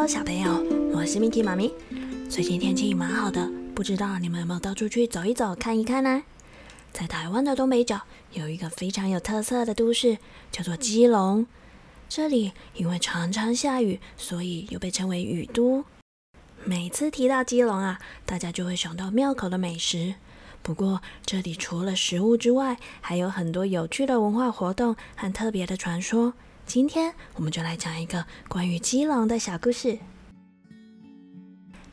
喽，小朋友，我是 Miki 妈咪。最近天气蛮好的，不知道你们有没有到处去走一走、看一看呢？在台湾的东北角有一个非常有特色的都市，叫做基隆。这里因为常常下雨，所以又被称为雨都。每次提到基隆啊，大家就会想到庙口的美食。不过这里除了食物之外，还有很多有趣的文化活动和特别的传说。今天我们就来讲一个关于基隆的小故事。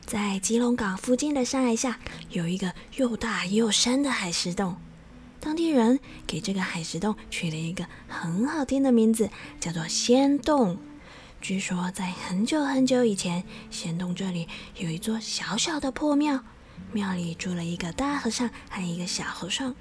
在基隆港附近的山崖下，有一个又大又深的海石洞。当地人给这个海石洞取了一个很好听的名字，叫做仙洞。据说在很久很久以前，仙洞这里有一座小小的破庙，庙里住了一个大和尚和一个小和尚。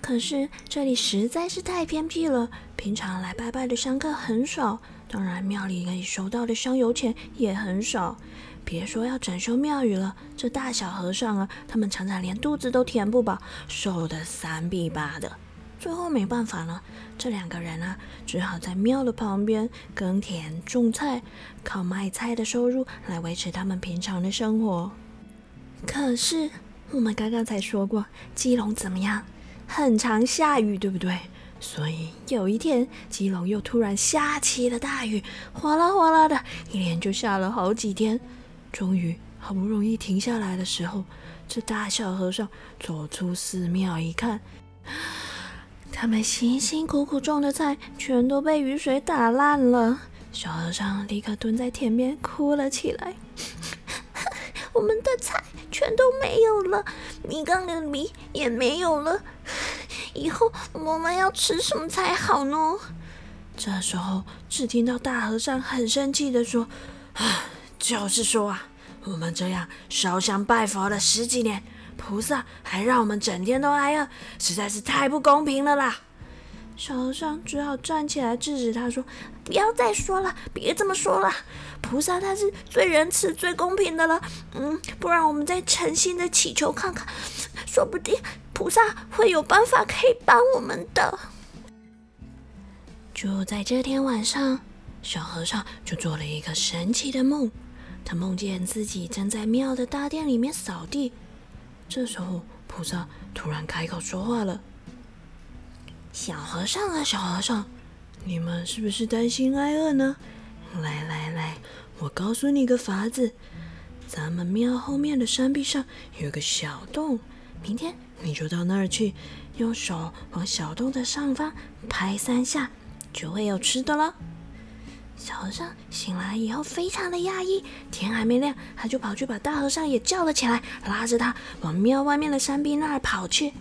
可是这里实在是太偏僻了，平常来拜拜的香客很少，当然庙里可以收到的香油钱也很少，别说要整修庙宇了。这大小和尚啊，他们常常连肚子都填不饱，瘦得3比8的。最后没办法了，这两个人啊，只好在庙的旁边耕田种菜，靠卖菜的收入来维持他们平常的生活。可是我们刚刚才说过，基隆怎么样？很常下雨，对不对？所以有一天，基隆又突然下起了大雨，哗啦哗啦的，一连就下了好几天。终于好不容易停下来的时候，这大小和尚走出寺庙一看，他们辛辛苦苦种的菜全都被雨水打烂了。小和尚立刻蹲在田边哭了起来，我们的菜全都没有了，米缸里的米也没有了，以后我们要吃什么才好呢？这时候只听到大和尚很生气的说，就是说啊，我们这样烧香拜佛了10几年，菩萨还让我们整天都挨饿，实在是太不公平了啦。小和尚只好站起来制止他说，不要再说了，别这么说了，菩萨他是最仁慈最公平的了，不然我们再诚心的祈求看看，说不定菩萨会有办法可以帮我们的。就在这天晚上，小和尚就做了一个神奇的梦，他梦见自己正在庙的大殿里面扫地。这时候菩萨突然开口说话了，小和尚啊小和尚，你们是不是担心挨饿呢？来来来，我告诉你个法子，咱们庙后面的山壁上有个小洞，明天你就到那儿去，用手往小洞的上方拍3下，就会有吃的了。小和尚醒来以后非常的压抑，天还没亮，他就跑去把大和尚也叫了起来，拉着他往庙外面的山壁那儿跑去。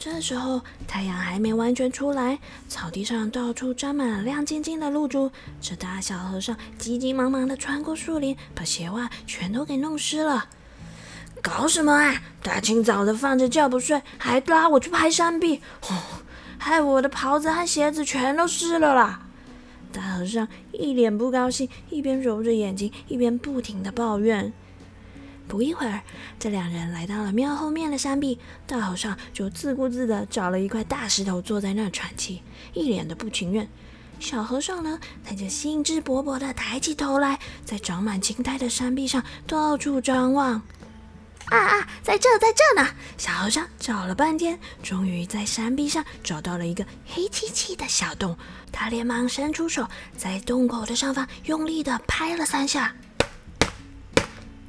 这时候太阳还没完全出来，草地上到处沾满了亮晶晶的露珠，这大小和尚急急忙忙的穿过树林，把鞋袜全都给弄湿了。搞什么啊，大清早的放着觉不睡，还拉我去拍山壁，害我的袍子和鞋子全都湿了啦。大和尚一脸不高兴，一边揉着眼睛，一边不停的抱怨。不一会儿，这两人来到了庙后面的山壁，大和尚就自顾自的找了一块大石头坐在那儿喘气，一脸的不情愿。小和尚呢，他就兴致勃勃的抬起头来，在长满青苔的山壁上到处张望。在这呢！小和尚找了半天，终于在山壁上找到了一个黑漆漆的小洞，他连忙伸出手，在洞口的上方用力的拍了3下。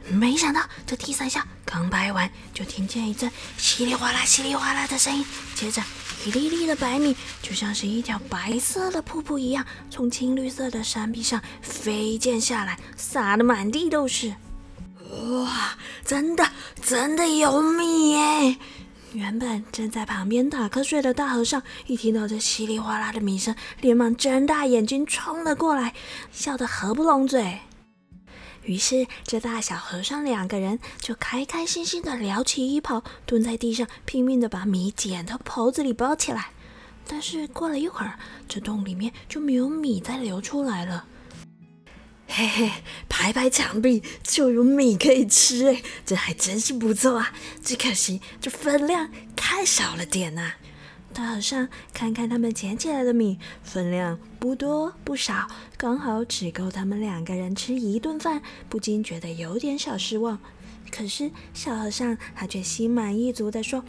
没想到这第3下刚拍完，就听见一阵稀里哗啦稀里哗啦的声音，接着一粒粒的白米就像是一条白色的瀑布一样，从青绿色的山壁上飞溅下来，撒得满地都是。哇，真的有米耶！原本正在旁边打瞌睡的大和尚一听到这稀里哗啦的米声，连忙睁大眼睛冲了过来，笑得合不拢嘴。于是这大小和尚两个人就开开心心的撩起衣袍，蹲在地上拼命的把米捡到袍子里包起来。但是过了一会儿，这洞里面就没有米再流出来了。嘿嘿，拍拍墙壁就有米可以吃，这还真是不错啊，只可惜这分量太少了点啊。他好像看看他们捡起来的米，分量不多不少，刚好只够他们两个人吃一顿饭，不禁觉得有点小失望。可是小和尚他却心满意足地说：“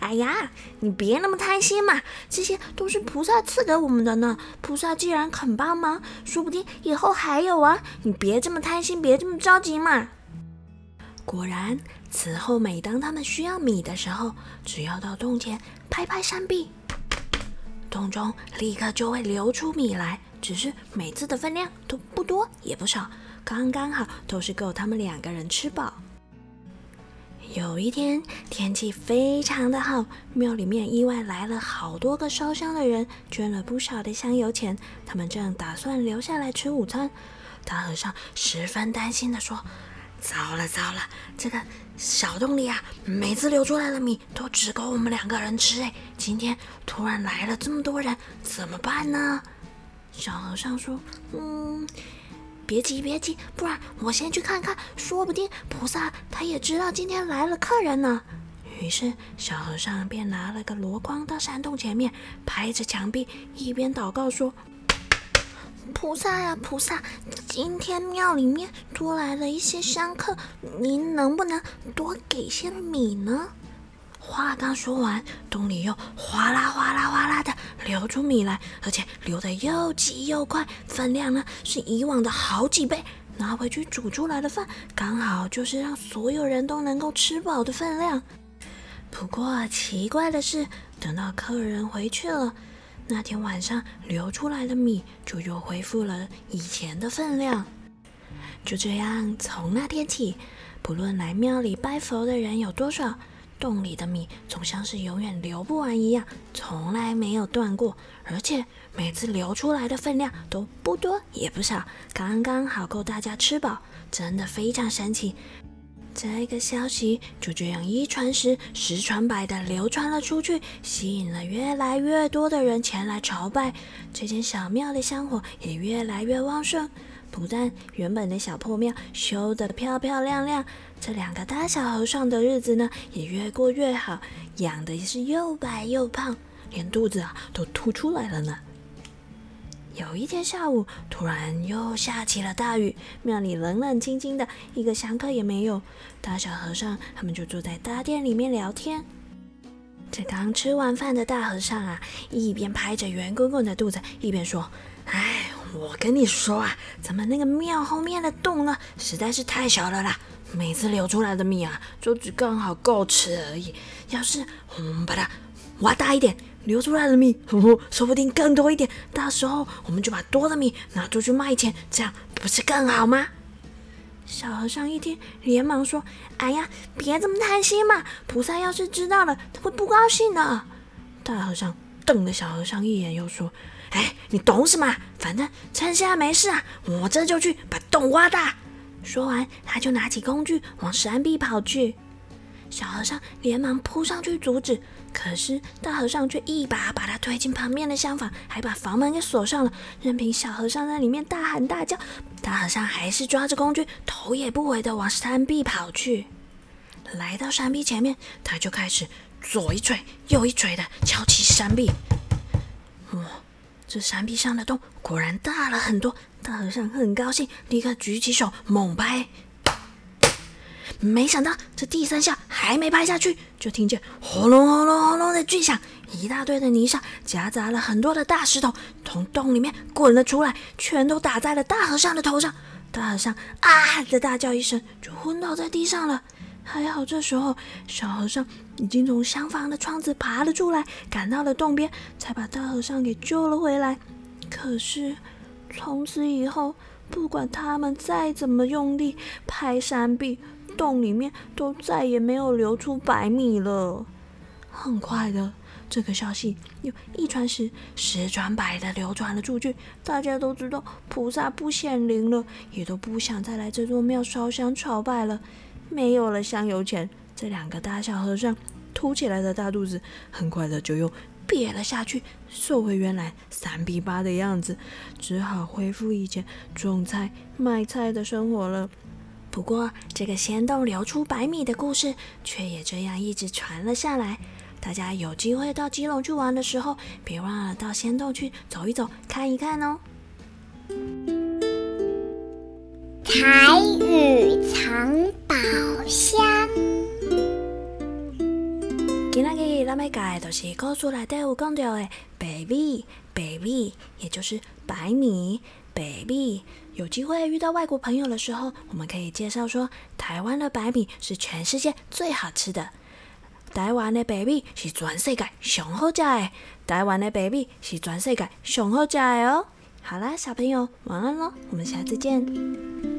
哎呀，你别那么贪心嘛，这些都是菩萨赐给我们的呢。菩萨既然肯帮忙，说不定以后还有啊，你别这么贪心，别这么着急嘛。”果然，此后每当他们需要米的时候，只要到洞前拍拍山壁，洞中立刻就会流出米来。只是每次的分量都不多也不少，刚刚好，都是够他们两个人吃饱。有一天，天气非常的好，庙里面意外来了好多个烧香的人，捐了不少的香油钱。他们正打算留下来吃午餐，大和尚十分担心地说：“糟了，这个小洞里啊，每次流出来的米都只够我们两个人吃，今天突然来了这么多人，怎么办呢？”小和尚说：“别急，不然我先去看看，说不定菩萨他也知道今天来了客人呢。”于是小和尚便拿了个箩筐到山洞前面，拍着墙壁一边祷告说：“菩萨呀，菩萨，今天庙里面多来了一些香客，您能不能多给些米呢？”话刚说完，洞里又哗啦哗啦的流出米来，而且流得又急又快，分量呢是以往的好几倍。拿回去煮出来的饭，刚好就是让所有人都能够吃饱的分量。不过奇怪的是，等到客人回去了，那天晚上流出来的米就又恢复了以前的分量。就这样，从那天起，不论来庙里拜佛的人有多少，洞里的米总像是永远流不完一样，从来没有断过，而且每次流出来的分量都不多也不少，刚刚好够大家吃饱，真的非常神奇。这个消息就这样一传十，十传百的流传了出去，吸引了越来越多的人前来朝拜，这间小庙的香火也越来越旺盛。不但原本的小破庙修得漂漂亮亮，这两个大小和尚的日子呢也越过越好，养的也是又白又胖，连肚子啊都凸出来了呢。有一天下午，突然又下起了大雨，庙里冷冷清清的，一个香客也没有。大小和尚他们就坐在大殿里面聊天。这刚吃完饭的大和尚啊，一边拍着圆滚滚的肚子，一边说：“哎，我跟你说啊，咱们那个庙后面的洞呢，实在是太小了啦，每次流出来的米啊，就只刚好够吃而已。要是我们把它挖大一点，流出来的米说不定更多一点，到时候我们就把多的米拿出去卖钱，这样不是更好吗？”小和尚一听，连忙说：“哎呀，别这么贪心嘛，菩萨要是知道了，他会不高兴的。”大和尚瞪了小和尚一眼，又说：“哎，你懂什么？反正趁现在没事啊，我这就去把洞挖大。”说完，他就拿起工具往山壁跑去。小和尚连忙扑上去阻止，可是大和尚却一把把他推进旁边的厢房，还把房门给锁上了，任凭小和尚在里面大喊大叫，大和尚还是抓着工具，头也不回的往山壁跑去。来到山壁前面，他就开始左一锤右一锤的敲起山壁。这山壁上的洞果然大了很多，大和尚很高兴，立刻举起手猛拍。没想到这第三下还没拍下去，就听见轰隆轰隆轰隆的巨响，一大堆的泥沙夹杂了很多的大石头从洞里面滚了出来，全都打在了大和尚的头上。大和尚啊的大叫一声，就昏倒在地上了。还好这时候小和尚已经从厢房的窗子爬了出来，赶到了洞边，才把大和尚给救了回来。可是从此以后，不管他们再怎么用力拍山壁，洞里面都再也没有流出白米了。很快的，这个消息又一传十，十传百的流传了出去，大家都知道菩萨不显灵了，也都不想再来这座庙烧香朝拜了。没有了香油钱，这两个大小和尚凸起来的大肚子很快的就又瘪了下去，瘦回原来3比8的样子，只好恢复以前种菜卖菜的生活了。不过这个仙洞流出白米的故事却也这样一直传了下来，大家有机会到基隆去玩的时候，别忘了到仙洞去走一走看一看哦。台语藏宝箱，今天咱们讲的就是故事里面有讲到的白米，白米也就是白米。白米有机会遇到外国朋友的时候，我们可以介绍说台湾的白米是全世界最好吃的，台湾的白米是全世界最好吃的，台湾的白米是全世界最好吃的哦。好啦，小朋友晚安咯，我们下次见。